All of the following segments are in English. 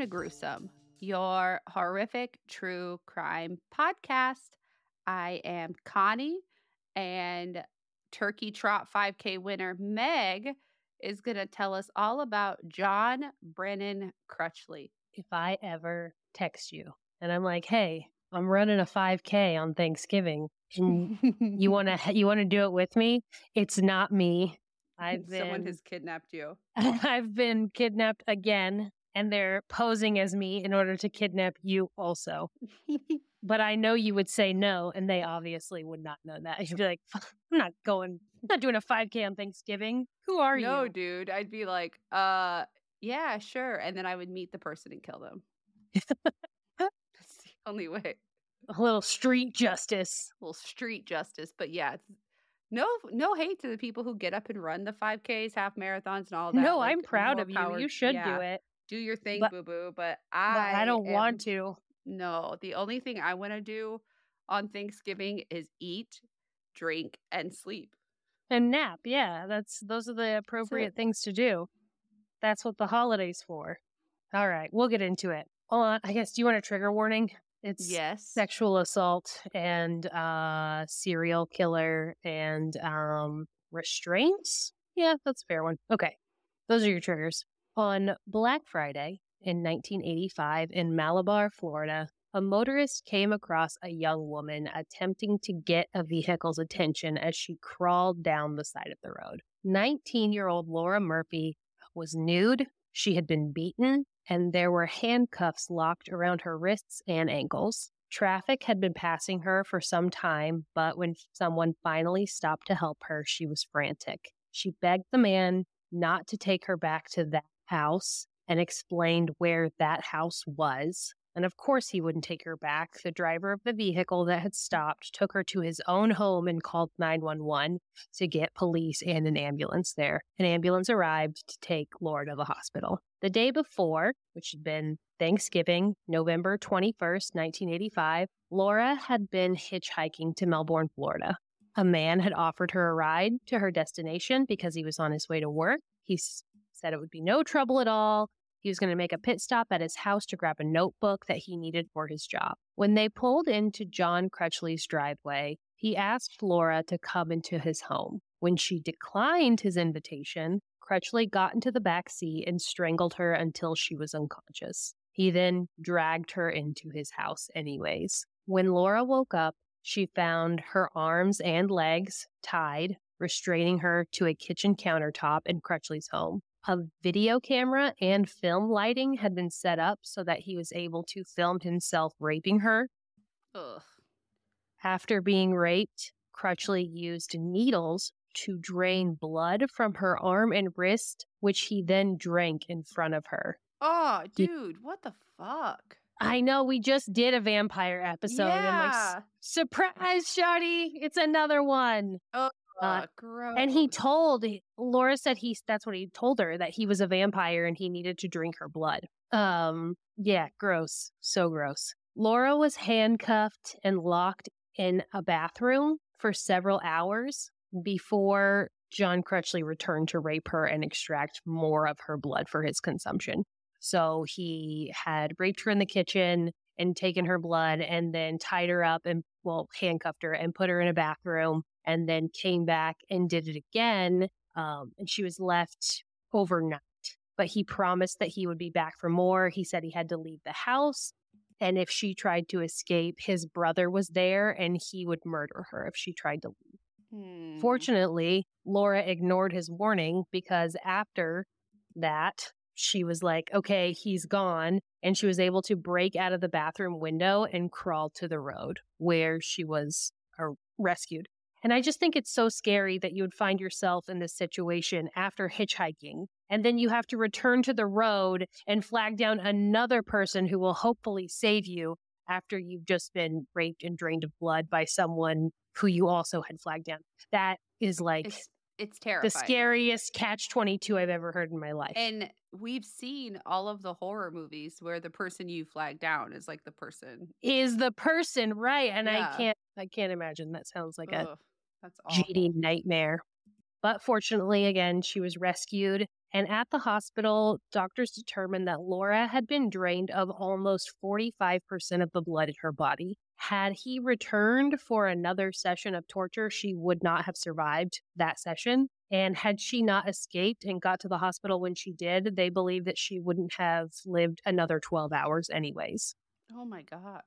to Gruesome, your horrific true crime podcast. I am Connie, and Turkey Trot 5K winner Meg is going to tell us all about John Brennan Crutchley. If I ever text you and I'm like, hey, I'm running a 5K on Thanksgiving and you want to do it with me? It's not me. Someone has kidnapped you. I've been kidnapped again, and they're posing as me in order to kidnap you also. But I know you would say no, and they obviously would not know that. You'd be like, I'm not doing a 5K on Thanksgiving. Who are you? No, dude. I'd be like, yeah, sure. And then I would meet the person and kill them. That's the only way. A little street justice. But yeah, no hate to the people who get up and run the 5Ks, half marathons, and all that. No, like, I'm proud of you. Power. You should do it. Do your thing, boo-boo. But I don't want to. No, the only thing I want to do on Thanksgiving is eat, drink, and sleep. And nap. Yeah, those are the appropriate things to do. That's what the holiday's for. All right, we'll get into it. Hold on. I guess, do you want a trigger warning? It's sexual assault and serial killer and restraints. Yeah, that's a fair one. Okay. Those are your triggers. On Black Friday in 1985 in Malabar, Florida, a motorist came across a young woman attempting to get a vehicle's attention as she crawled down the side of the road. 19-year-old Laura Murphy was nude. She had been beaten, and there were handcuffs locked around her wrists and ankles. Traffic had been passing her for some time, but when someone finally stopped to help her, she was frantic. She begged the man not to take her back to that house and explained where that house was. And of course he wouldn't take her back. The driver of the vehicle that had stopped took her to his own home and called 911 to get police and an ambulance there. An ambulance arrived to take Laura to the hospital. The day before, which had been Thanksgiving, November 21st, 1985, Laura had been hitchhiking to Melbourne, Florida. A man had offered her a ride to her destination because he was on his way to work. He said it would be no trouble at all. He was going to make a pit stop at his house to grab a notebook that he needed for his job. When they pulled into John Crutchley's driveway, he asked Laura to come into his home. When she declined his invitation, Crutchley got into the back seat and strangled her until she was unconscious. He then dragged her into his house anyways. When Laura woke up, she found her arms and legs tied, restraining her to a kitchen countertop in Crutchley's home. A video camera and film lighting had been set up so that he was able to film himself raping her. Ugh. After being raped, Crutchley used needles to drain blood from her arm and wrist, which he then drank in front of her. Oh, dude, what the fuck? I know, we just did a vampire episode. Yeah. And I'm like, surprise, shawty, it's another one. Oh. Gross. And Laura said that's what he told her, that he was a vampire and he needed to drink her blood. Yeah, gross. So gross. Laura was handcuffed and locked in a bathroom for several hours before John Crutchley returned to rape her and extract more of her blood for his consumption. So he had raped her in the kitchen and taken her blood and then tied her up and, handcuffed her and put her in a bathroom. And then came back and did it again, and she was left overnight. But he promised that he would be back for more. He said he had to leave the house, and if she tried to escape, his brother was there, and he would murder her if she tried to leave. Fortunately, Laura ignored his warning, because after that, she was like, okay, he's gone, and she was able to break out of the bathroom window and crawl to the road, where she was rescued. And I just think it's so scary that you would find yourself in this situation after hitchhiking, and then you have to return to the road and flag down another person who will hopefully save you after you've just been raped and drained of blood by someone who you also had flagged down. That is like... It's terrifying. The scariest catch-22 I've ever heard in my life. And we've seen all of the horror movies where the person you flag down is like the person. Is the person, right? And yeah. I can't imagine. That sounds like a... That's awful. GD nightmare. But fortunately, again, she was rescued And at the hospital, doctors determined that Laura had been drained of almost 45% of the blood in her body. Had he returned for another session of torture, she would not have survived that session. And had she not escaped and got to the hospital when she did, they believe that she wouldn't have lived another 12 hours anyways. Oh my God.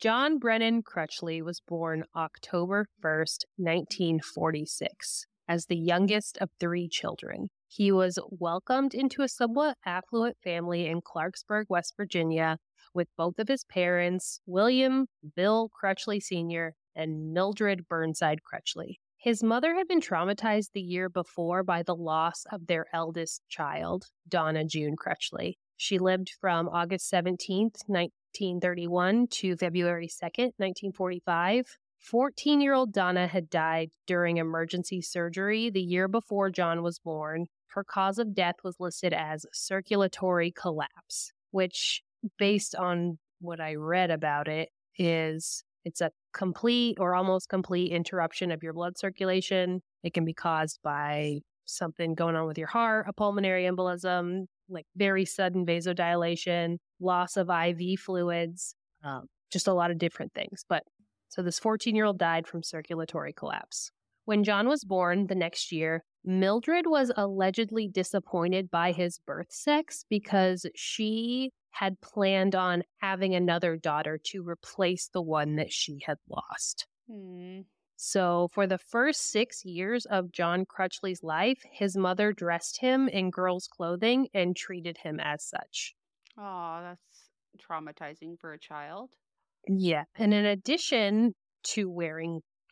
John Brennan Crutchley was born October 1st, 1946, as the youngest of three children. He was welcomed into a somewhat affluent family in Clarksburg, West Virginia, with both of his parents, William Bill Crutchley Sr. and Mildred Burnside Crutchley. His mother had been traumatized the year before by the loss of their eldest child, Donna June Crutchley. She lived from August 17th, 1931 to February 2nd, 1945. 14-year-old Donna had died during emergency surgery the year before John was born. Her cause of death was listed as circulatory collapse, which, based on what I read about it, it's a complete or almost complete interruption of your blood circulation. It can be caused by something going on with your heart, a pulmonary embolism, like very sudden vasodilation, loss of IV fluids, just a lot of different things. But so this 14-year-old died from circulatory collapse. When John was born the next year, Mildred was allegedly disappointed by his birth sex because she had planned on having another daughter to replace the one that she had lost. Mm. So for the first 6 years of John Crutchley's life, his mother dressed him in girls' clothing and treated him as such. Oh, that's traumatizing for a child. Yeah. And in addition to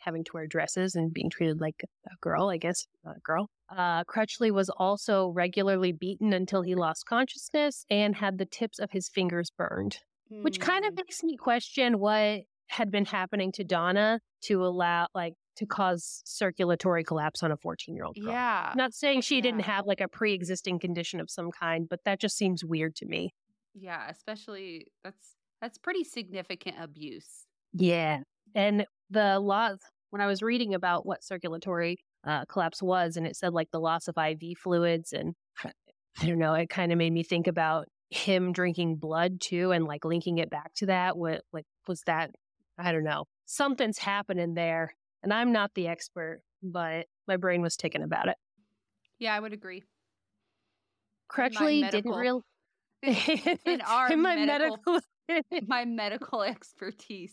having to wear dresses and being treated like a girl, I guess, not a girl, Crutchley was also regularly beaten until he lost consciousness and had the tips of his fingers burned, which kind of makes me question what had been happening to Donna to allow, to cause circulatory collapse on a 14-year-old girl. Yeah. Not saying she didn't have a pre-existing condition of some kind, but that just seems weird to me. Yeah, especially that's pretty significant abuse. Yeah. And the laws, when I was reading about what circulatory collapse was, and it said the loss of IV fluids, and I don't know, it kind of made me think about him drinking blood too, and linking it back to that. What was that? I don't know. Something's happening there, and I'm not the expert, but my brain was ticking about it. Yeah, I would agree. Crutchley didn't really. In my medical my medical expertise.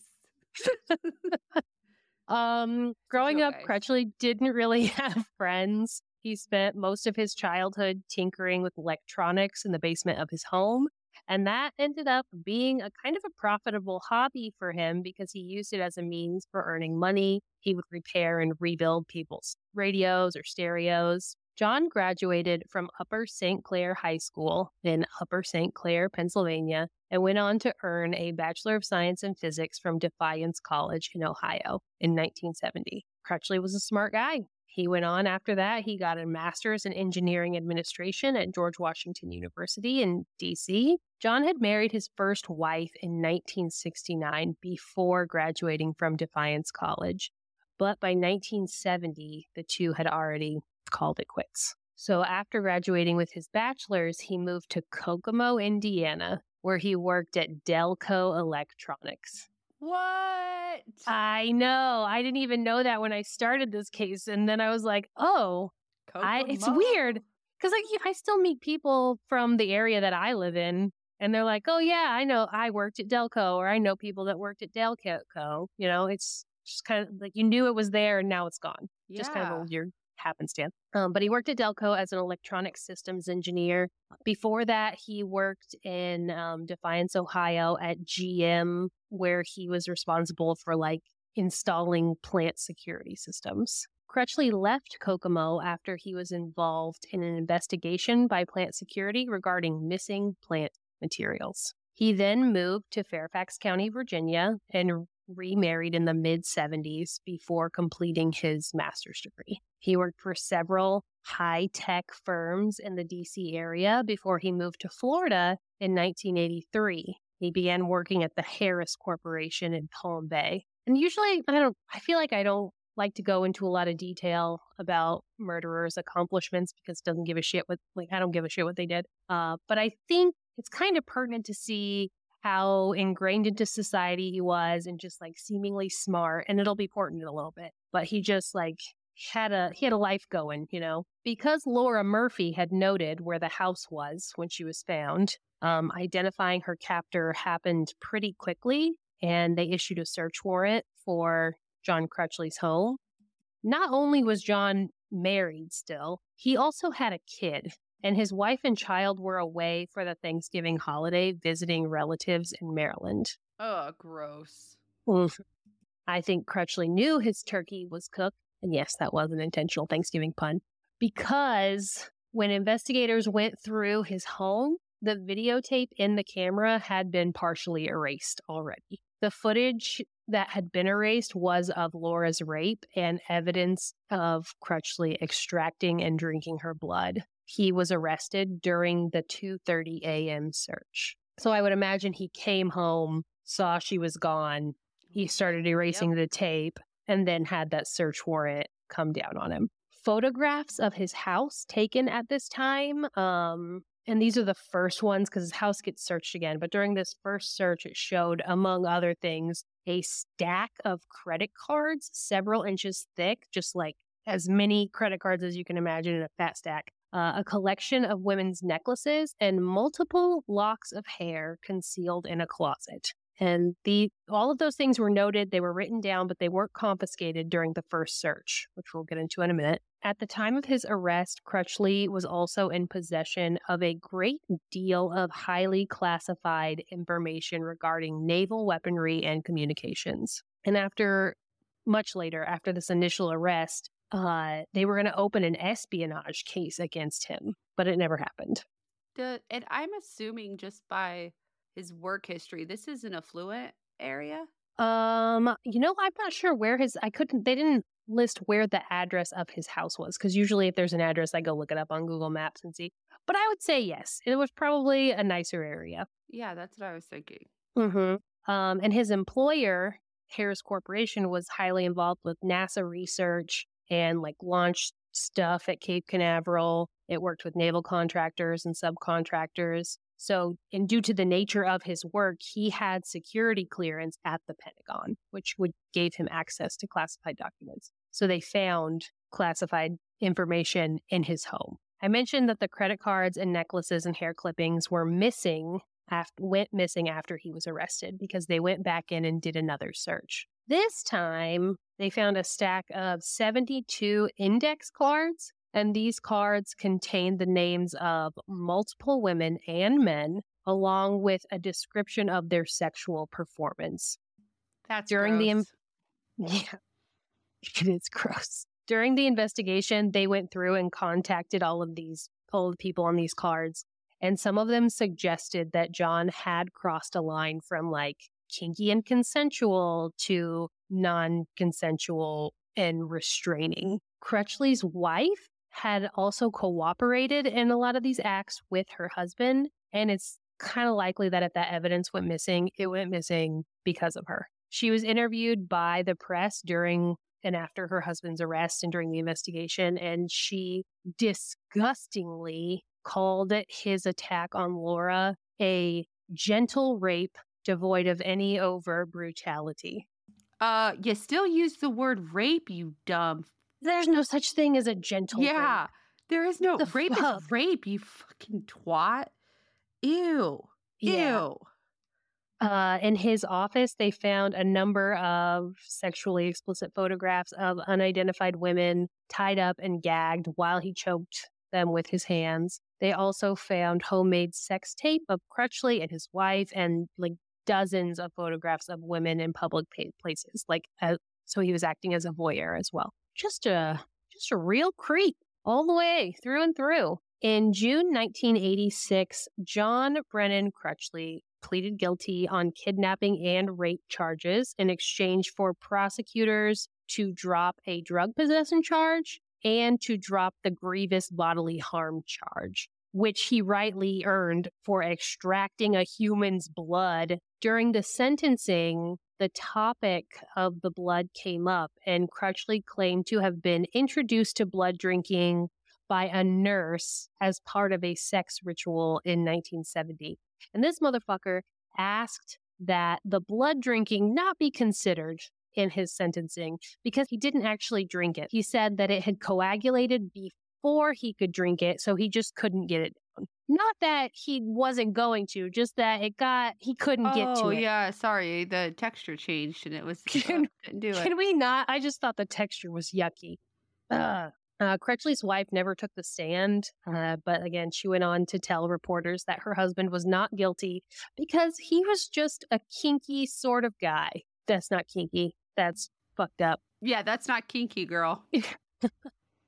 Growing up, Crutchley didn't really have friends. He spent most of his childhood tinkering with electronics in the basement of his home, and that ended up being a kind of a profitable hobby for him because he used it as a means for earning money. He would repair and rebuild people's radios or stereos. John graduated from Upper St. Clair High School in Upper St. Clair, Pennsylvania, and went on to earn a Bachelor of Science in Physics from Defiance College in Ohio in 1970. Crutchley was a smart guy. He went on after that. He got a master's in engineering administration at George Washington University in D.C. John had married his first wife in 1969 before graduating from Defiance College, but by 1970, the two had already called it quits. So after graduating with his bachelor's, he moved to Kokomo, Indiana, where he worked at Delco Electronics. What? I know. I didn't even know that when I started this case. And then I was like, oh, it's weird. Because I still meet people from the area that I live in. And they're like, oh, yeah, I know I worked at Delco, or I know people that worked at Delco. You know, it's just kind of you knew it was there and now it's gone. Yeah. Just kind of a weird happenstance. But he worked at Delco as an electronic systems engineer. Before that, he worked in Defiance, Ohio at GM, where he was responsible for installing plant security systems. Crutchley left Kokomo after he was involved in an investigation by plant security regarding missing plant materials. He then moved to Fairfax County, Virginia, and remarried in the mid-70s before completing his master's degree. He worked for several high-tech firms in the D.C. area before he moved to Florida in 1983. He began working at the Harris Corporation in Palm Bay. And usually, I feel like I don't like to go into a lot of detail about murderers' accomplishments because it doesn't give a shit what, like, I don't give a shit what they did. But I think it's kind of pertinent to see how ingrained into society he was and just like seemingly smart. And it'll be pertinent a little bit, but he just like he had a life going, you know, because Laura Murphy had noted where the house was when she was found. Identifying her captor happened pretty quickly, and they issued a search warrant for John Crutchley's home. Not only was John married still, he also had a kid, and his wife and child were away for the Thanksgiving holiday visiting relatives in Maryland. Oh, gross. I think Crutchley knew his turkey was cooked, and yes, that was an intentional Thanksgiving pun, because when investigators went through his home, the videotape in the camera had been partially erased already. The footage that had been erased was of Laura's rape and evidence of Crutchley extracting and drinking her blood. He was arrested during the 2:30 a.m. search. So I would imagine he came home, saw she was gone, he started erasing the tape, and then had that search warrant come down on him. Photographs of his house taken at this time, and these are the first ones because his house gets searched again. But during this first search, it showed, among other things, a stack of credit cards, several inches thick, just like as many credit cards as you can imagine in a fat stack, a collection of women's necklaces, and multiple locks of hair concealed in a closet. And all of those things were noted, they were written down, but they weren't confiscated during the first search, which we'll get into in a minute. At the time of his arrest, Crutchley was also in possession of a great deal of highly classified information regarding naval weaponry and communications. And much later, after this initial arrest, they were going to open an espionage case against him, but it never happened. And I'm assuming just by his work history, this is an affluent area? I'm not sure where they didn't list where the address of his house was, because usually if there's an address, I go look it up on Google Maps and see. But I would say yes, it was probably a nicer area. Yeah, that's what I was thinking. Mm-hmm. And his employer, Harris Corporation, was highly involved with NASA research and like launched stuff at Cape Canaveral. It worked with naval contractors and subcontractors. So, and due to the nature of his work, he had security clearance at the Pentagon, which gave him access to classified documents. So they found classified information in his home. I mentioned that the credit cards and necklaces and hair clippings went missing after he was arrested because they went back in and did another search. This time, they found a stack of 72 index cards. And these cards contained the names of multiple women and men, along with a description of their sexual performance. That's during gross. It is gross. During the investigation, they went through and contacted all the people on these cards, and some of them suggested that John had crossed a line from like kinky and consensual to non-consensual and restraining. Crutchley's wife had also cooperated in a lot of these acts with her husband, and it's kind of likely that if that evidence went missing, it went missing because of her. She was interviewed by the press during and after her husband's arrest and during the investigation, and she disgustingly called his attack on Laura a gentle rape devoid of any overt brutality. You still use the word rape, you dumb. There's no such thing as a gentle rape. Yeah, there is no rape. Is rape, you fucking twat. Ew. Yeah. Ew. In his office, they found a number of sexually explicit photographs of unidentified women tied up and gagged while he choked them with his hands. They also found homemade sex tape of Crutchley and his wife, and like dozens of photographs of women in public places. Like, so he was acting as a voyeur as well. Just a real creep all the way through and through. In June 1986, John Brennan Crutchley pleaded guilty on kidnapping and rape charges in exchange for prosecutors to drop a drug possession charge and to drop the grievous bodily harm charge, which he rightly earned for extracting a human's blood during the sentencing. the topic of the blood came up, and Crutchley claimed to have been introduced to blood drinking by a nurse as part of a sex ritual in 1970. And this motherfucker asked that the blood drinking not be considered in his sentencing because he didn't actually drink it. He said that it had coagulated before he could drink it, so he just couldn't get it down. Not that he wasn't going to, just that he couldn't get to it. Oh, yeah, sorry. The texture changed and it was, couldn't do it. Can we not? I just thought the texture was yucky. Crutchley's wife never took the stand, but again, she went on to tell reporters that her husband was not guilty because he was just a kinky sort of guy. That's not kinky. That's fucked up. Yeah, that's not kinky, girl.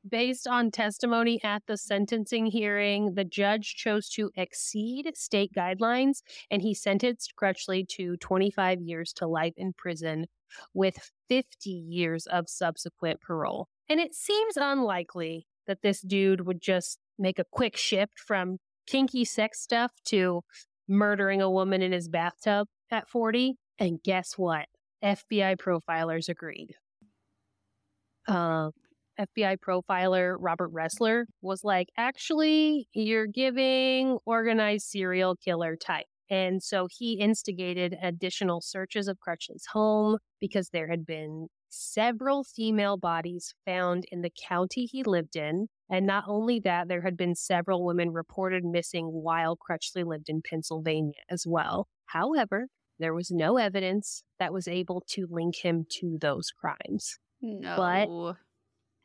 Based on testimony at the sentencing hearing, the judge chose to exceed state guidelines, and he sentenced Crutchley to 25 years to life in prison with 50 years of subsequent parole. And it seems unlikely that this dude would just make a quick shift from kinky sex stuff to murdering a woman in his bathtub at 40. And guess what? FBI profilers agreed. FBI profiler Robert Ressler was like, actually, you're giving organized serial killer type. And so he instigated additional searches of Crutchley's home because there had been several female bodies found in the county he lived in. And not only that, there had been several women reported missing while Crutchley lived in Pennsylvania as well. However, there was no evidence that was able to link him to those crimes. No. But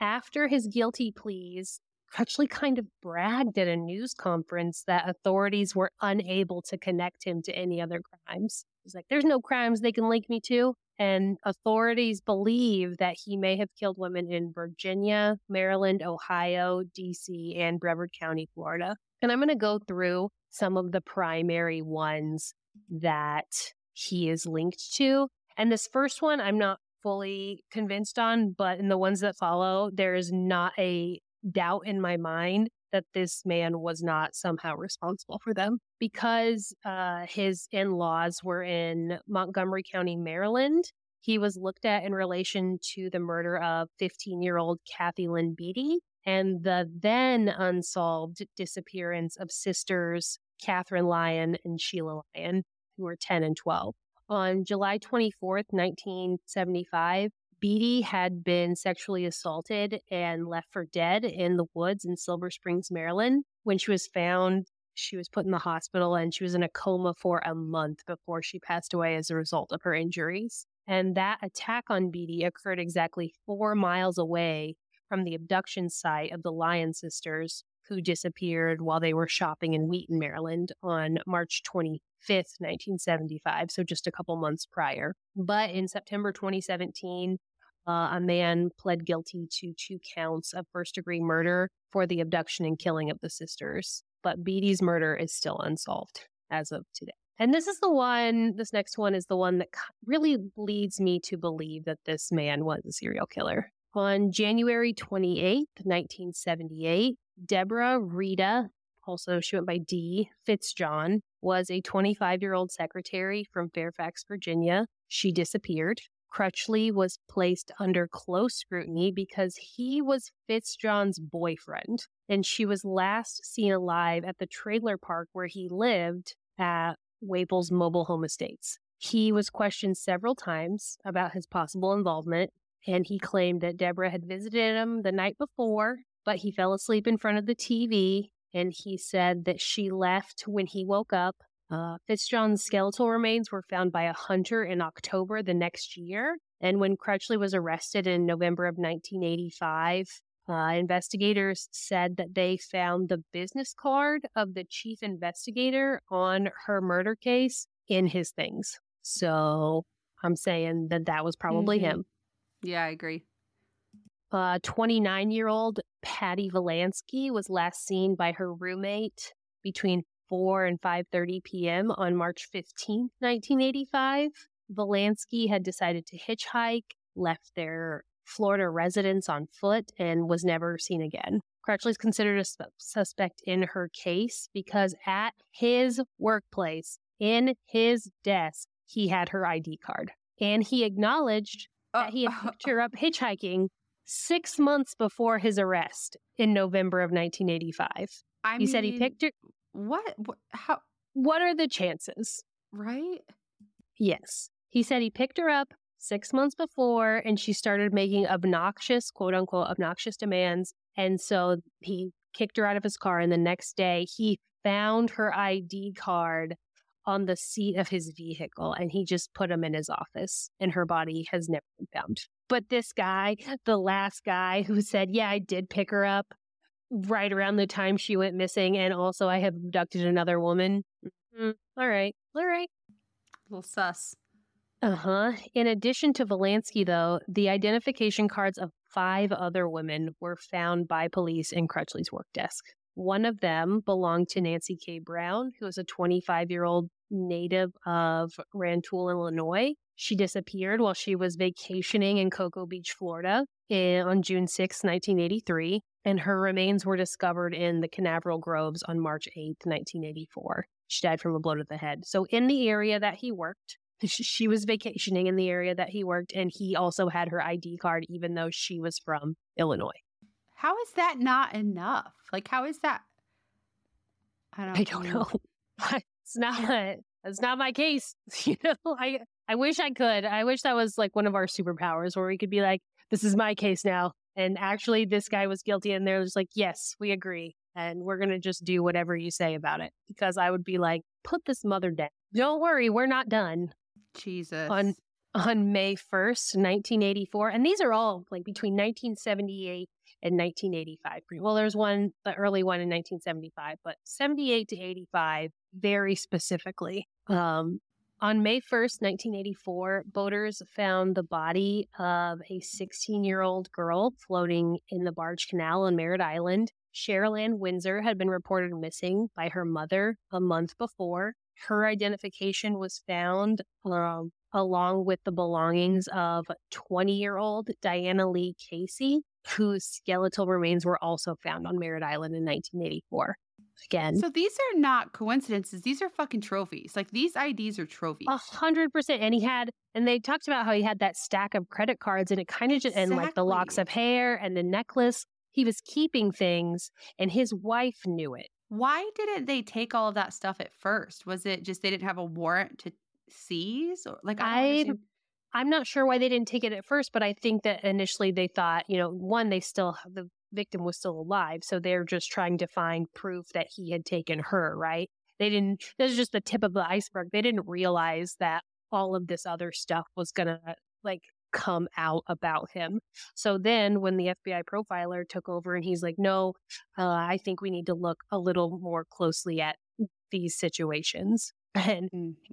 after his guilty pleas, Crutchley kind of bragged at a news conference that authorities were unable to connect him to any other crimes. He's like, there's no crimes they can link me to. And authorities believe that he may have killed women in Virginia, Maryland, Ohio, D.C., and Brevard County, Florida. And I'm going to go through some of the primary ones that he is linked to. And this first one, I'm not fully convinced on, but in the ones that follow, there is not a doubt in my mind that this man was not somehow responsible for them, because his in-laws were in Montgomery County, Maryland. He was looked at in relation to the murder of 15-year-old Kathie Lynn Beattie and the then unsolved disappearance of sisters Catherine Lyon and Sheila Lyon, who were 10 and 12. On July 24th, 1975, Beattie had been sexually assaulted and left for dead in the woods in Silver Springs, Maryland. When she was found, she was put in the hospital and she was in a coma for a month before she passed away as a result of her injuries. And that attack on Beattie occurred exactly 4 miles away from the abduction site of the Lyon sisters, who disappeared while they were shopping in Wheaton, Maryland on March 25th, 1975, so just a couple months prior. But in September 2017, a man pled guilty to 2 counts of first-degree murder for the abduction and killing of the sisters. But Beattie's murder is still unsolved as of today. And this is the one, this next one is the one that really leads me to believe that this man was a serial killer. On January 28th, 1978, Deborah Rita, also she went by D, Fitzjohn, was a 25-year-old secretary from Fairfax, Virginia. She disappeared. Crutchley was placed under close scrutiny because he was Fitzjohn's boyfriend, and she was last seen alive at the trailer park where he lived at Waples Mobile Home Estates. He was questioned several times about his possible involvement, and he claimed that Deborah had visited him the night before, but he fell asleep in front of the TV, and he said that she left when he woke up. Fitzjohn's skeletal remains were found by a hunter in October the next year, and when Crutchley was arrested in November of 1985, investigators said that they found the business card of the chief investigator on her murder case in his things. So I'm saying that that was probably him. Yeah, I agree. 29-year-old Patty Volansky was last seen by her roommate between 4 and 5:30 p.m. on March 15, 1985. Volansky had decided to hitchhike, left their Florida residence on foot, and was never seen again. Crutchley is considered a suspect in her case because at his workplace, in his desk, he had her ID card. And he acknowledged that he had picked her up hitchhiking 6 months before his arrest in November of 1985. He said he picked her. What? How? What are the chances? Right? Yes. He said he picked her up 6 months before, and she started making obnoxious, quote unquote, obnoxious demands. And so he kicked her out of his car. And the next day, he found her ID card on the seat of his vehicle, and he just put him in his office, and her body has never been found. But this guy, the last guy who said, yeah, I did pick her up right around the time she went missing, and also I have abducted another woman. Mm-hmm. All right. A little sus. Uh-huh. In addition to Volansky, though, the identification cards of 5 other women were found by police in Crutchley's work desk. One of them belonged to Nancy K. Brown, who was a 25-year-old native of Rantoul, Illinois. She disappeared while she was vacationing in Cocoa Beach, Florida on June 6, 1983, and her remains were discovered in the Canaveral Groves on March 8, 1984. She died from a blow to the head. So in the area that he worked, she was vacationing in the area that he worked, and he also had her ID card, even though she was from Illinois. How is that not enough? Like, how is that? I don't know. It's not my case. You know, I wish I could. I wish that was like one of our superpowers where we could be like, this is my case now. And actually, this guy was guilty. And they're just like, yes, we agree. And we're going to just do whatever you say about it. Because I would be like, put this mother down. Don't worry, we're not done. Jesus. On May 1st, 1984. And these are all like between 1978 and 1985. Well, there's one, the early one in 1975, but 78 to 85, very specifically. On May 1st, 1984, boaters found the body of a 16-year-old girl floating in the barge canal on Merritt Island. Cheryl Ann Windsor had been reported missing by her mother a month before. Her identification was found along with the belongings of 20-year-old Diana Lee Casey, whose skeletal remains were also found on Merritt Island in 1984. Again. So these are not coincidences. These are fucking trophies. Like, these IDs are trophies. 100%. And they talked about how he had that stack of credit cards, and it kind of just, and like the locks of hair and the necklace. He was keeping things, and his wife knew it. Why didn't they take all of that stuff at first? Was it just they didn't have a warrant to seize? Or, like, I'm not sure why they didn't take it at first, but I think that initially they thought, you know, one, the victim was still alive, so they're just trying to find proof that he had taken her, right? This is just the tip of the iceberg. They didn't realize that all of this other stuff was going to, like, come out about him. So then when the FBI profiler took over and he's like, no, I think we need to look a little more closely at these situations. And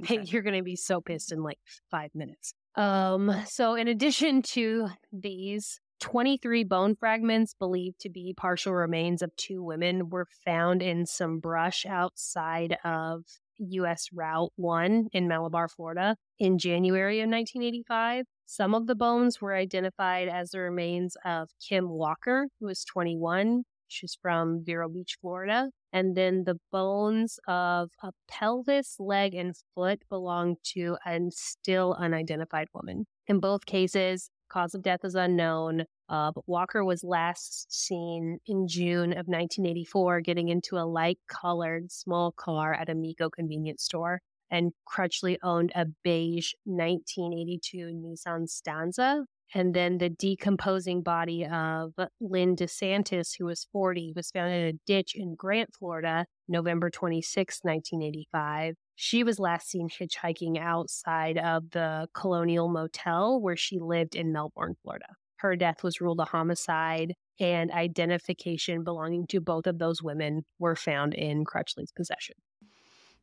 you're going to be so pissed in like 5 minutes. So in addition to these, 23 bone fragments believed to be partial remains of 2 women were found in some brush outside of U.S. Route 1 in Malabar, Florida in January of 1985. Some of the bones were identified as the remains of Kim Walker, who was 21. She's from Vero Beach, Florida. And then the bones of a pelvis, leg, and foot belonged to a still unidentified woman. In both cases, cause of death is unknown. But Walker was last seen in June of 1984 getting into a light-colored small car at a Miko convenience store. And Crutchley owned a beige 1982 Nissan Stanza. And then the decomposing body of Lynn DeSantis, who was 40, was found in a ditch in Grant, Florida, November 26, 1985. She was last seen hitchhiking outside of the Colonial Motel where she lived in Melbourne, Florida. Her death was ruled a homicide, and identification belonging to both of those women were found in Crutchley's possession.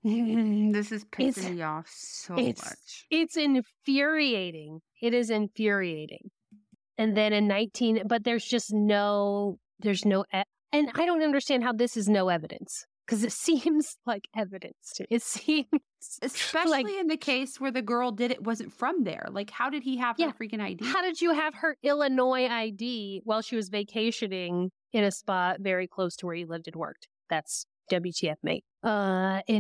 This is pissing me off so much. It's infuriating. It is infuriating. And then in and I don't understand how this is no evidence, because it seems like evidence to me. It seems, especially like, in the case where the girl wasn't from there. Like, how did he have her freaking ID? How did you have her Illinois ID while she was vacationing in a spot very close to where you lived and worked? That's WTF, mate. In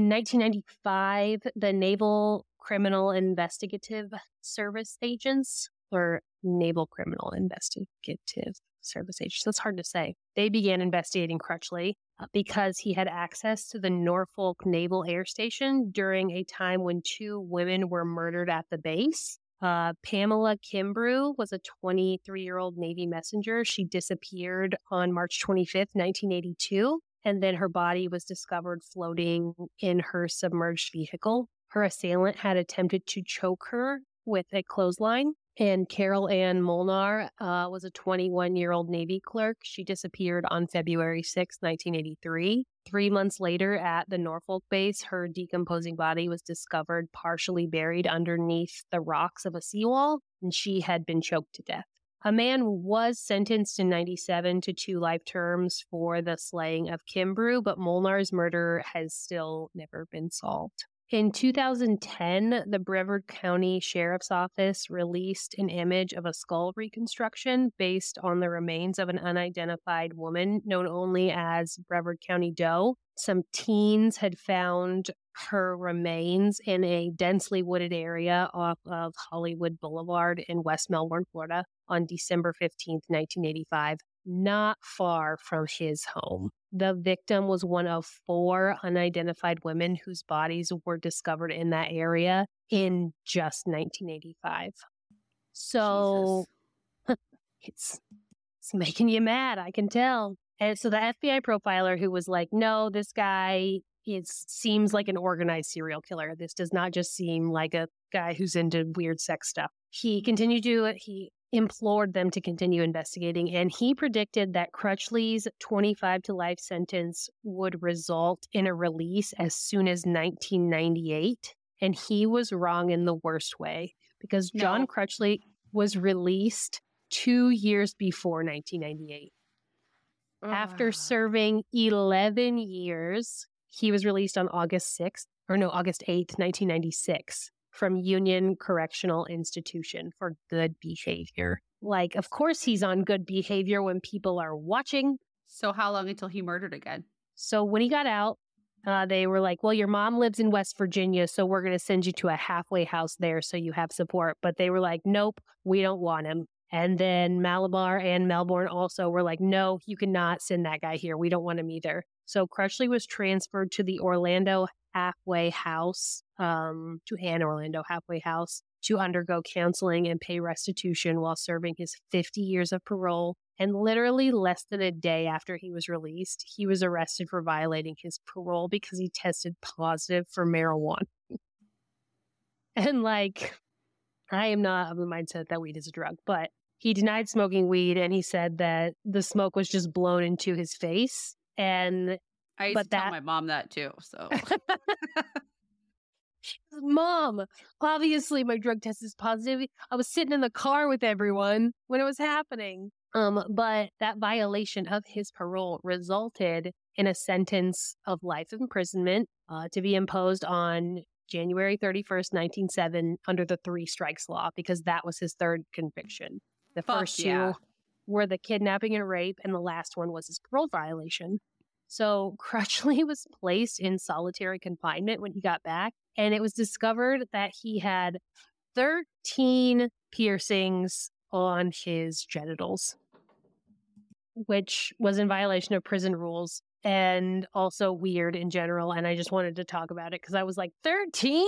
1995, the Naval criminal investigative service agents or naval criminal investigative service agents. That's hard to say. They began investigating Crutchley because he had access to the Norfolk Naval Air Station during a time when two women were murdered at the base. Pamela Kimbrough was a 23-year-old Navy messenger. She disappeared on March 25th, 1982, and then her body was discovered floating in her submerged vehicle. Her assailant had attempted to choke her with a clothesline. And Carol Ann Molnar was a 21-year-old Navy clerk. She disappeared on February 6, 1983. 3 months later at the Norfolk base, her decomposing body was discovered partially buried underneath the rocks of a seawall, and she had been choked to death. A man was sentenced in 1997 to 2 life terms for the slaying of Kimbrough, but Molnar's murder has still never been solved. In 2010, the Brevard County Sheriff's Office released an image of a skull reconstruction based on the remains of an unidentified woman known only as Brevard County Doe. Some teens had found her remains in a densely wooded area off of Hollywood Boulevard in West Melbourne, Florida, on December 15, 1985, not far from his home. The victim was one of 4 unidentified women whose bodies were discovered in that area in just 1985. So it's making you mad, I can tell. And so the FBI profiler who was like, no, this guy seems like an organized serial killer. This does not just seem like a guy who's into weird sex stuff. He continued to do it. He implored them to continue investigating, and he predicted that Crutchley's 25 to life sentence would result in a release as soon as 1998, and he was wrong in the worst way, because John Crutchley was released 2 years before 1998. After serving 11 years, he was released on August 8th, 1996. From Union Correctional Institution for good behavior. Like, of course he's on good behavior when people are watching. So how long until he murdered again? So when he got out, they were like, well, your mom lives in West Virginia, so we're going to send you to a halfway house there so you have support. But they were like, nope, we don't want him. And then Malabar and Melbourne also were like, no, you cannot send that guy here. We don't want him either. So Crutchley was transferred to the Orlando halfway house, to an Orlando halfway house, to undergo counseling and pay restitution while serving his 50 years of parole. And literally less than a day after he was released, he was arrested for violating his parole because he tested positive for marijuana. And like, I am not of the mindset that weed is a drug, but he denied smoking weed, and he said that the smoke was just blown into his face. And I used to tell my mom that too. So, Mom, obviously my drug test is positive. I was sitting in the car with everyone when it was happening. But that violation of his parole resulted in a sentence of life imprisonment to be imposed on January 31st, 1907, under the 3 strikes law, because that was his 3rd conviction. The first two were the kidnapping and rape, and the last one was his parole violation. So Crutchley was placed in solitary confinement when he got back, and it was discovered that he had 13 piercings on his genitals, which was in violation of prison rules and also weird in general. And I just wanted to talk about it because I was like, 13?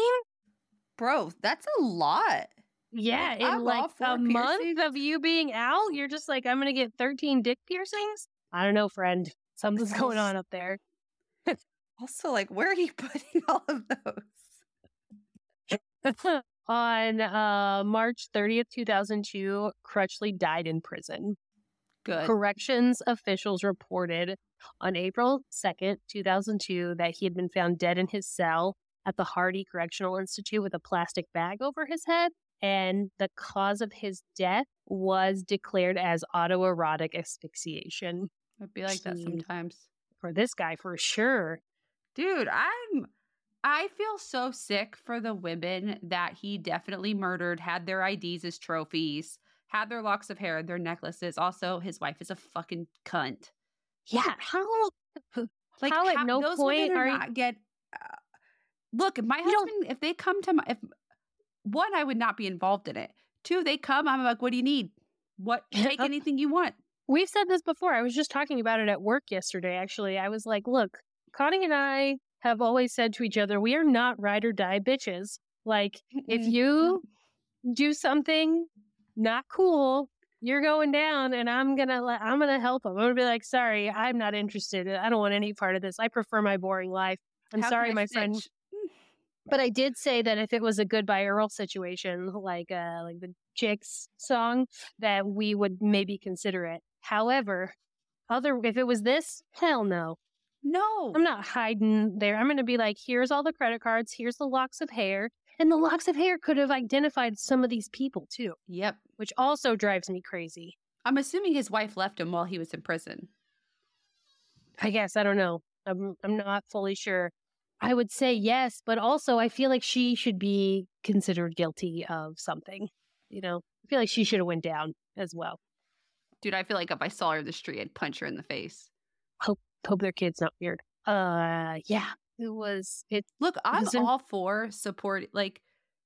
Bro, that's a lot. Yeah, like, in like a month of you being out, you're just like, I'm going to get 13 dick piercings? I don't know, friend. Something's going on up there. Also, like, where are you putting all of those? On March 30th, 2002, Crutchley died in prison. Good. Corrections officials reported on April 2nd, 2002, that he had been found dead in his cell at the Hardy Correctional Institute with a plastic bag over his head. And the cause of his death was declared as autoerotic asphyxiation. I'd be like that sometimes. For this guy, for sure. Dude, I feel so sick for the women that he definitely murdered, had their IDs as trophies, had their locks of hair, their necklaces. Also, his wife is a fucking cunt. Yeah, how at no point are you... Look, if my husband, if they come to my... If one, I would not be involved in it. Two, they come, I'm like, what do you need? What? Take anything you want. We've said this before. I was just talking about it at work yesterday, actually. I was like, look, Connie and I have always said to each other, we are not ride or die bitches. Like, if you do something not cool, you're going down, and I'm gonna help them. I'm gonna be like, sorry, I'm not interested. I don't want any part of this. I prefer my boring life. I'm sorry, my friend. But I did say that if it was a Goodbye Earl situation, like the Chicks song, that we would maybe consider it. However, if it was this, hell no. No. I'm not hiding there. I'm going to be like, here's all the credit cards. Here's the locks of hair. And the locks of hair could have identified some of these people too. Yep. Which also drives me crazy. I'm assuming his wife left him while he was in prison. I guess. I don't know. I'm not fully sure. I would say yes, but also I feel like she should be considered guilty of something. You know, I feel like she should have went down as well. Dude, I feel like if I saw her in the street, I'd punch her in the face. Hope their kid's not weird. Yeah. It was, it. Look, all for support. Like,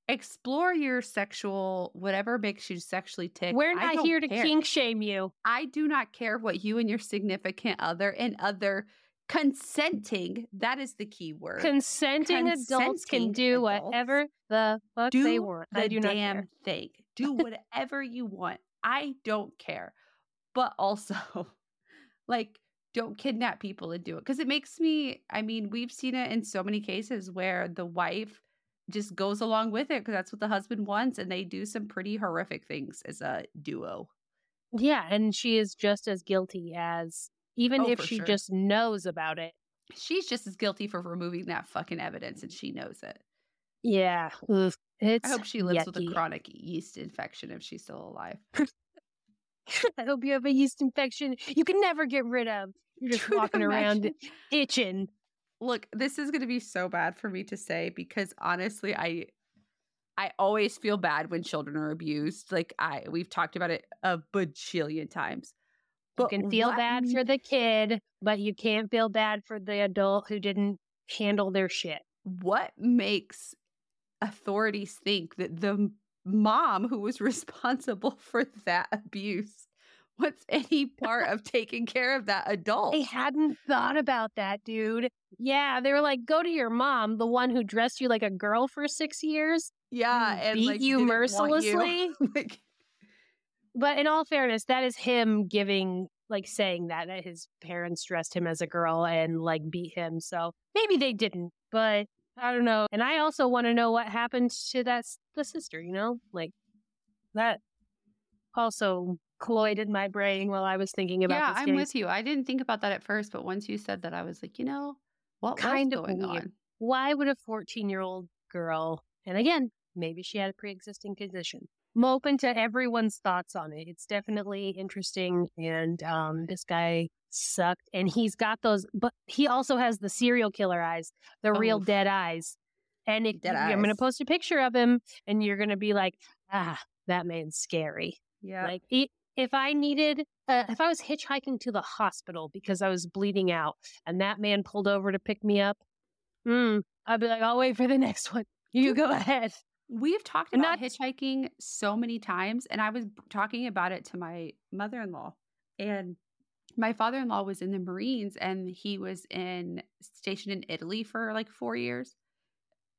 explore your sexual, whatever makes you sexually tick. We're not here to kink shame you. I do not care what you and your significant other and other consenting, that is the key word. Consenting adults can do whatever the fuck they want. I do not care. Do whatever you want. I don't care. But also, like, don't kidnap people and do it. Because it makes me, I mean, we've seen it in so many cases where the wife just goes along with it because that's what the husband wants. And they do some pretty horrific things as a duo. Yeah. And she is just as guilty as... Even if she just knows about it. She's just as guilty for removing that fucking evidence, and she knows it. Yeah. Oof, I hope she lives with a chronic yeast infection if she's still alive. I hope you have a yeast infection you can never get rid of. You're just walking around itching. Look, this is going to be so bad for me to say because, honestly, I always feel bad when children are abused. Like, we've talked about it a bajillion times. You can feel bad for the kid, but you can't feel bad for the adult who didn't handle their shit. What makes authorities think that the mom who was responsible for that abuse wants any part of taking care of that adult? They hadn't thought about that, dude. Yeah, they were like, go to your mom, the one who dressed you like a girl for 6 years. Yeah, and beat like, you mercilessly. But in all fairness, that is him giving, like, saying that his parents dressed him as a girl and, like, beat him. So maybe they didn't, but I don't know. And I also want to know what happened to the sister, you know? Like, that also cloyed my brain while I was thinking about this case. I'm with you. I didn't think about that at first, but once you said that, I was like, you know, what kind was going on? Why would a 14-year-old girl, and again, maybe she had a pre-existing condition. I'm open to everyone's thoughts on it. It's definitely interesting, and this guy sucked. And he's got those, but he also has the serial killer eyes, the real dead eyes. And I'm going to post a picture of him, and you're going to be like, that man's scary. Yeah. Like, if I was hitchhiking to the hospital because I was bleeding out, and that man pulled over to pick me up, I'd be like, I'll wait for the next one. You go ahead. We've talked about hitchhiking so many times, and I was talking about it to my mother-in-law, and my father-in-law was in the Marines, and he was stationed in Italy for like 4 years.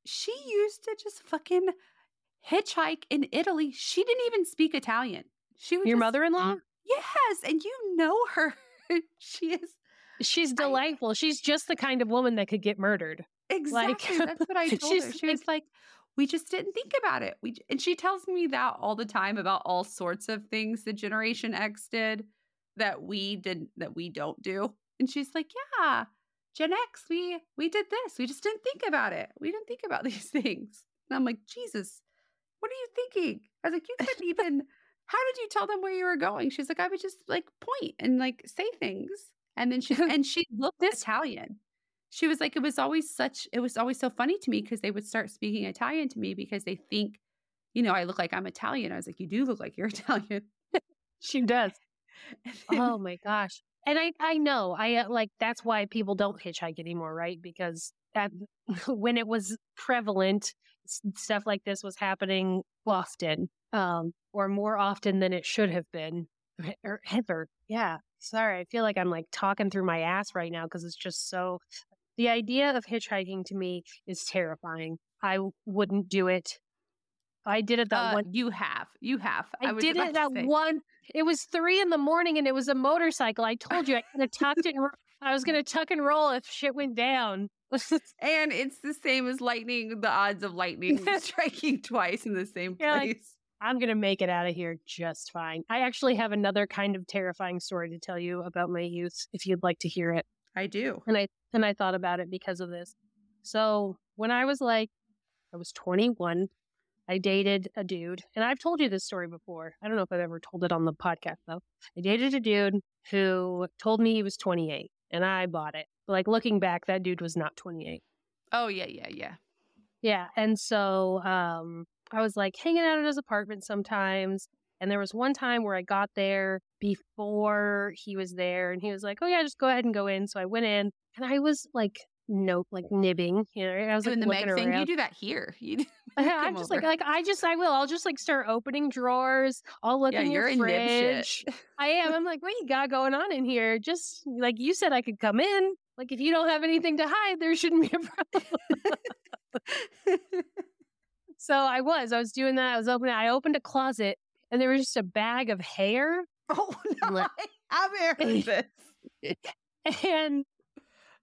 She used to just fucking hitchhike in Italy. She didn't even speak Italian. She was your mother-in-law? Yes, and you know her. She's delightful. She's just the kind of woman that could get murdered. Exactly. Like, that's what I told her. She was like, we just didn't think about it. And she tells me that all the time about all sorts of things that Generation X did that we don't do. And she's like, yeah, Gen X, we did this. We just didn't think about it. We didn't think about these things. And I'm like, Jesus, what are you thinking? I was like, you couldn't even, how did you tell them where you were going? She's like, I would just like point and like say things. And then she looked Italian. She was like, it was always so funny to me because they would start speaking Italian to me because they think, you know, I look like I'm Italian. I was like, you do look like you're Italian. She does. Oh my gosh. And I know that's why people don't hitchhike anymore, right? Because when it was prevalent, stuff like this was happening often, or more often than it should have been. Or ever. Yeah. Sorry. I feel like I'm like talking through my ass right now because it's just so... The idea of hitchhiking to me is terrifying. I wouldn't do it. I did it that one. You have. I did it that one. It was 3 a.m. and it was a motorcycle. I told you I could have tucked it. I was going to tuck and roll if shit went down. And it's the same as lightning. The odds of lightning striking twice in the same place. Like, I'm going to make it out of here just fine. I actually have another kind of terrifying story to tell you about my youth, if you'd like to hear it. I do. And I thought about it because of this. So when I was 21, I dated a dude, and I've told you this story before. I don't know if I've ever told it on the podcast, though. I dated a dude who told me he was 28, and I bought it. Like, looking back, that dude was not 28. Oh, yeah. Yeah, and so I was, like, hanging out at his apartment sometimes, and there was one time where I got there before he was there, and he was like, oh, yeah, just go ahead and go in. So I went in, and I was, like... Nope, like nibbing. You know, I was doing the Meg thing. You do that here. I'm just over. I'll just like start opening drawers. I'll look in your fridge. I am. I'm like, what you got going on in here? Just like you said, I could come in. Like if you don't have anything to hide, there shouldn't be a problem. So I was doing that. I opened a closet, and there was just a bag of hair. Oh no! I'm hearing this. And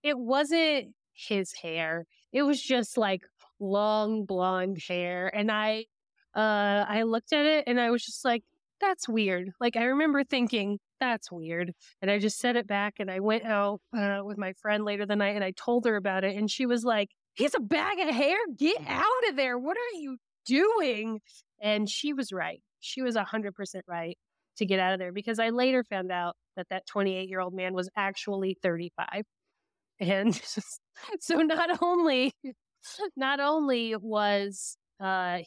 it wasn't his hair. It was just like long blonde hair. And I looked at it and I was just like, that's weird. Like, I remember thinking, that's weird. And I just set it back and I went out with my friend later the night and I told her about it. And she was like, he's a bag of hair. Get out of there. What are you doing? And she was right. She was 100% right to get out of there, because I later found out that 28-year-old man was actually 35. And so not only was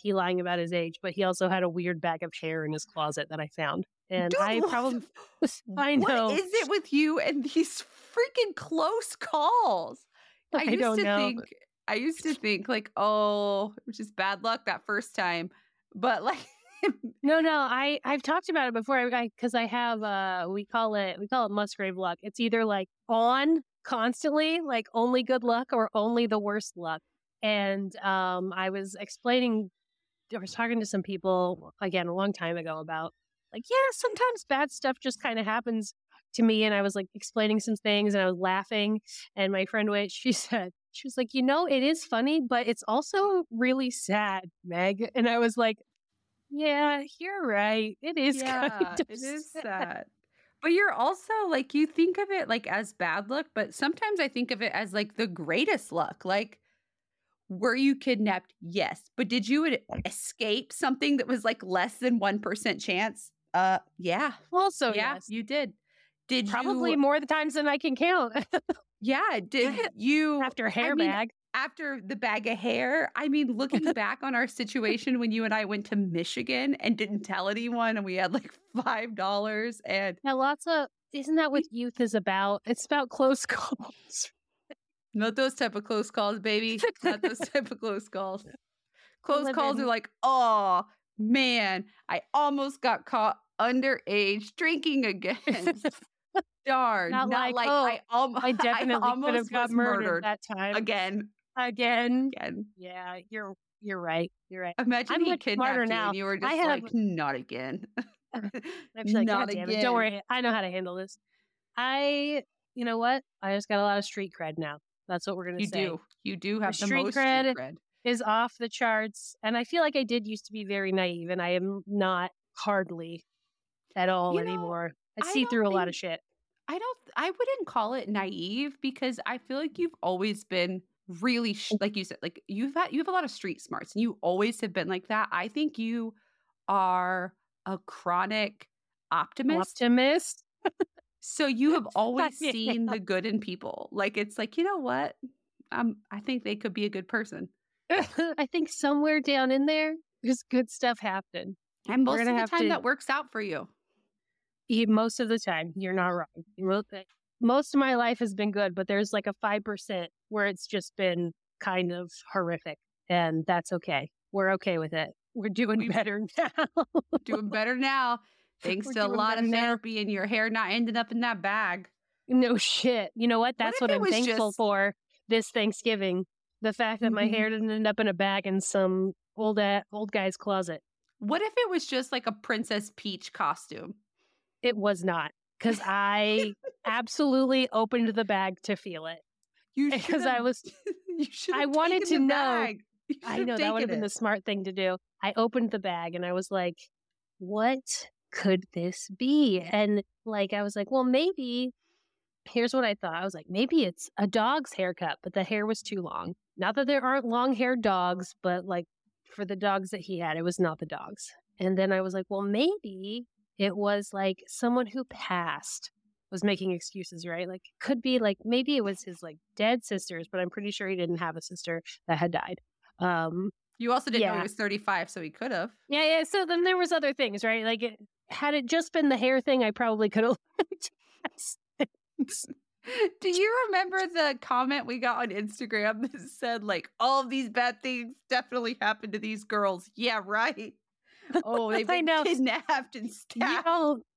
he lying about his age, but he also had a weird bag of hair in his closet that I found. And dude, I know. What is it with you and these freaking close calls? I used to think like, oh, it was just bad luck that first time. But like, no, I've talked about it before. Because I have, we call it Musgrave luck. It's either like on constantly, like only good luck or only the worst luck. And I was talking to some people again a long time ago about like, yeah, sometimes bad stuff just kind of happens to me. And I was like explaining some things and I was laughing. And my friend, she was like, you know, it is funny, but it's also really sad, Meg. And I was like, yeah, you're right. It is kind of sad. But you're also like, you think of it like as bad luck, but sometimes I think of it as like the greatest luck. Like, were you kidnapped? Yes. But did you escape something that was like less than 1% chance? Yeah. Also, yeah, yes. You did. Did probably you, more the times than I can count. Yeah. Did you after hair bag? After the bag of hair, I mean, looking back on our situation when you and I went to Michigan and didn't tell anyone and we had like $5 and... Now, isn't that what youth is about? It's about close calls. Not those type of close calls, baby. Not those type of close calls. Close calls are like, oh, man, I almost got caught underage drinking again. Darn. I definitely could have got murdered that time. Again. Yeah, you're right. You're right. Imagine he kidnapped you now. And you were just not again. I'm like, not again. It. Don't worry. I know how to handle this. You know what? I just got a lot of street cred now. That's what we're going to say. You do have the most street cred. Is off the charts. And I feel like I did used to be very naive, and I am not hardly at all anymore. I see through a lot of shit. I wouldn't call it naive because I feel like you've always been really, like you said, like you have a lot of street smarts and you always have been like that. I think you are a chronic optimist. So you have always seen the good in people. Like, it's like, you know what? I think they could be a good person. I think somewhere down in there's good stuff happening. And most of the time that works out for you. Most of the time, you're not wrong. Most of my life has been good, but there's like a 5% where it's just been kind of horrific. And that's okay. We're okay with it. We're doing better now. Doing better now. Thanks to a lot of therapy and your hair not ending up in that bag. No shit. You know what? That's what I'm thankful for this Thanksgiving. The fact that my hair didn't end up in a bag in some old guy's closet. What if it was just like a Princess Peach costume? It was not, because I absolutely opened the bag to feel it. You should. Because I was, I wanted to know. I know that would have been the smart thing to do. I opened the bag and I was like, what could this be? And like, I was like, well, maybe, here's what I thought. I was like, maybe it's a dog's haircut, but the hair was too long. Not that there aren't long-haired dogs, but like for the dogs that he had, it was not the dogs. And then I was like, well, maybe it was like someone who passed was making excuses, right? Like it could be like, maybe it was his like dead sisters, but I'm pretty sure he didn't have a sister that had died. You also didn't know he was 35, so he could have. Yeah, yeah. So then there was other things, right? Like, had it just been the hair thing, I probably could have. Do you remember the comment we got on Instagram that said, like, all of these bad things definitely happened to these girls? Yeah, right. Oh, they've been kidnapped and stabbed.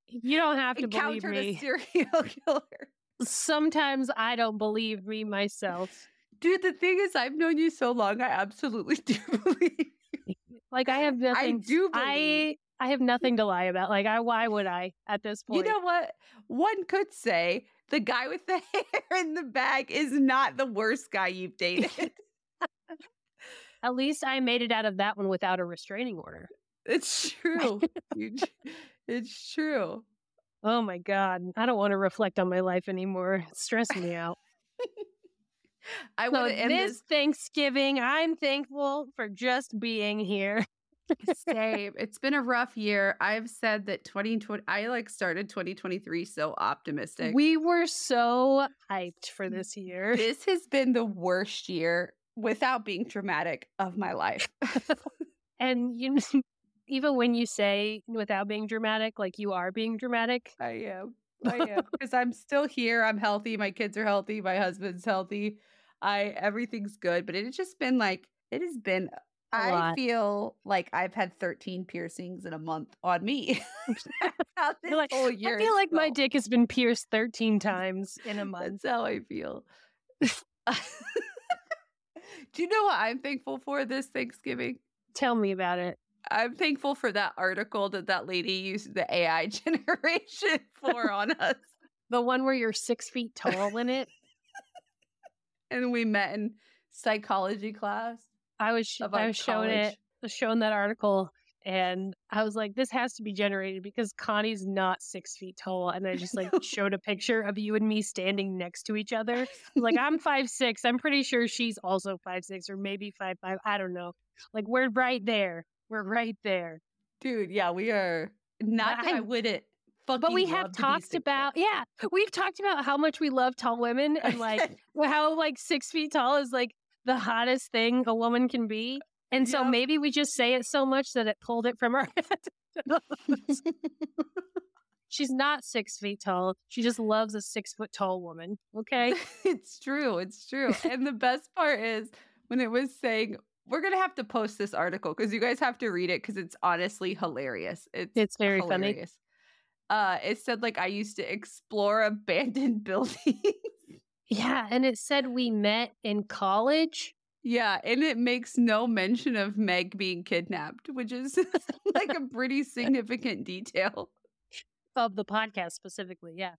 You don't have to believe me. Encountered a serial killer. Sometimes I don't believe me myself. Dude, the thing is, I've known you so long, I absolutely do believe you. Like, I have nothing. I do believe. I have nothing to lie about. Like, why would I at this point? You know what? One could say the guy with the hair in the bag is not the worst guy you've dated. At least I made it out of that one without a restraining order. It's true. It's true. Oh, my God. I don't want to reflect on my life anymore. It stressed me out. I want to end this Thanksgiving. I'm thankful for just being here. Same. It's been a rough year. I've said that 2020. I like started 2023 so optimistic. We were so hyped for this year. This has been the worst year, without being dramatic, of my life. And you, even when you say without being dramatic, like you are being dramatic. I am because I'm still here. I'm healthy. My kids are healthy. My husband's healthy. Everything's good. But it has just been like, it has been I feel like I've had 13 piercings in a month on me. Like, whole year I feel like my dick has been pierced 13 times in a month. That's how I feel. Do you know what I'm thankful for this Thanksgiving? Tell me about it. I'm thankful for that article that lady used the AI generation for on us. The one where you're 6 feet tall in it. And we met in psychology class. I was shown that article, and I was like, this has to be generated because Connie's not 6 feet tall. And I just like showed a picture of you and me standing next to each other. Like, I'm 5'6". I'm pretty sure she's also 5'6", or maybe 5'5". I don't know. Like, we're right there. We're right there. Dude, yeah, we are. Not that I wouldn't fucking But we have talked about, yeah, we've talked about how much we love tall women and like how like 6 feet tall is like the hottest thing a woman can be. And so maybe we just say it so much that it pulled it from our head. She's not 6 feet tall. She just loves a 6 foot tall woman. Okay. It's true. It's true. And the best part is when it was saying, we're going to have to post this article because you guys have to read it because it's honestly hilarious. It's very hilarious. Funny. It said, like, I used to explore abandoned buildings. Yeah, and it said we met in college. Yeah, and it makes no mention of Meg being kidnapped, which is like a pretty significant detail. Of the podcast specifically, yeah.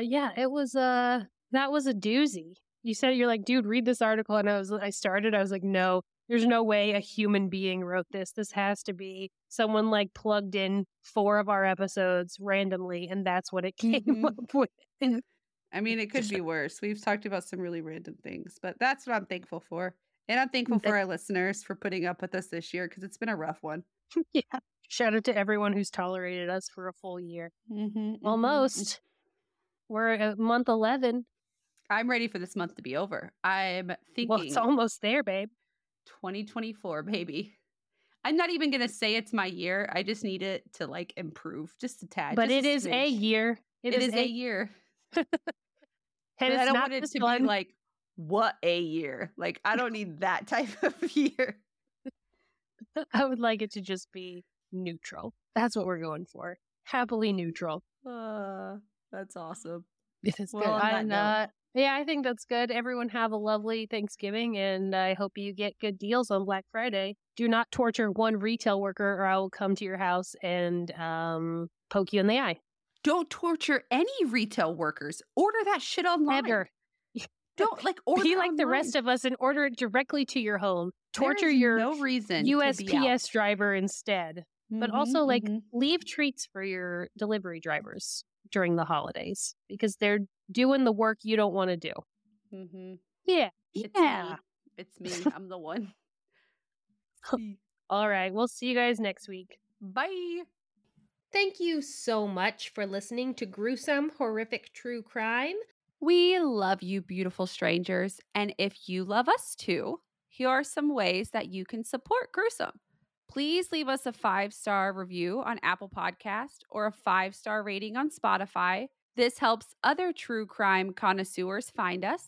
Yeah, it was, that was a doozy. You said, you're like, dude, read this article. And I was like, no, there's no way a human being wrote this. This has to be someone like plugged in 4 of our episodes randomly. And that's what it came up with. I mean, it could be worse. We've talked about some really random things, but that's what I'm thankful for. And I'm thankful for our listeners for putting up with us this year because it's been a rough one. Yeah. Shout out to everyone who's tolerated us for a full year. Almost. We're at month 11. I'm ready for this month to be over. I'm thinking... Well, it's almost there, babe. 2024, baby. I'm not even going to say it's my year. I just need it to, like, improve just a tad. But it is a year. It is a year. And I don't want it to be, like, what a year. Like, I don't need that type of year. I would like it to just be neutral. That's what we're going for. Happily neutral. That's awesome. It is well, good. Yeah, I think that's good. Everyone have a lovely Thanksgiving, and I hope you get good deals on Black Friday. Do not torture one retail worker, or I will come to your house and poke you in the eye. Don't torture any retail workers. Order that shit online. Ever. Don't order. Be like online. The rest of us and order it directly to your home. Torture your USPS driver instead. Mm-hmm, but also leave treats for your delivery drivers during the holidays, because they're doing the work you don't want to do. Mm-hmm. Yeah. It's me. I'm the one. All right. We'll see you guys next week. Bye. Thank you so much for listening to Gruesome, Horrific True Crime. We love you, beautiful strangers. And if you love us too, here are some ways that you can support Gruesome. Please leave us a 5-star review on Apple Podcast or a 5-star rating on Spotify. This helps other true crime connoisseurs find us.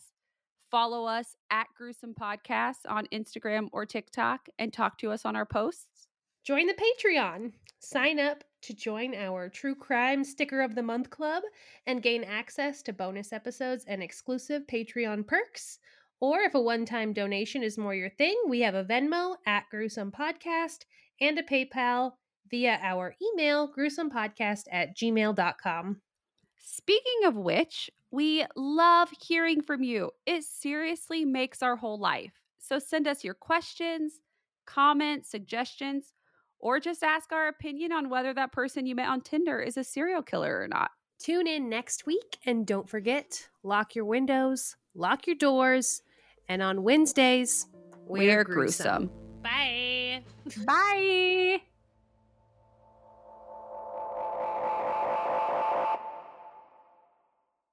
Follow us at Gruesome Podcast on Instagram or TikTok and talk to us on our posts. Join the Patreon. Sign up to join our True Crime Sticker of the Month Club and gain access to bonus episodes and exclusive Patreon perks. Or if a one-time donation is more your thing, we have a Venmo at Gruesome Podcast and a PayPal via our email, gruesomepodcast@gmail.com. Speaking of which, we love hearing from you. It seriously makes our whole life. So send us your questions, comments, suggestions, or just ask our opinion on whether that person you met on Tinder is a serial killer or not. Tune in next week, and don't forget, lock your windows, lock your doors, and on Wednesdays, we're gruesome. Bye. Bye.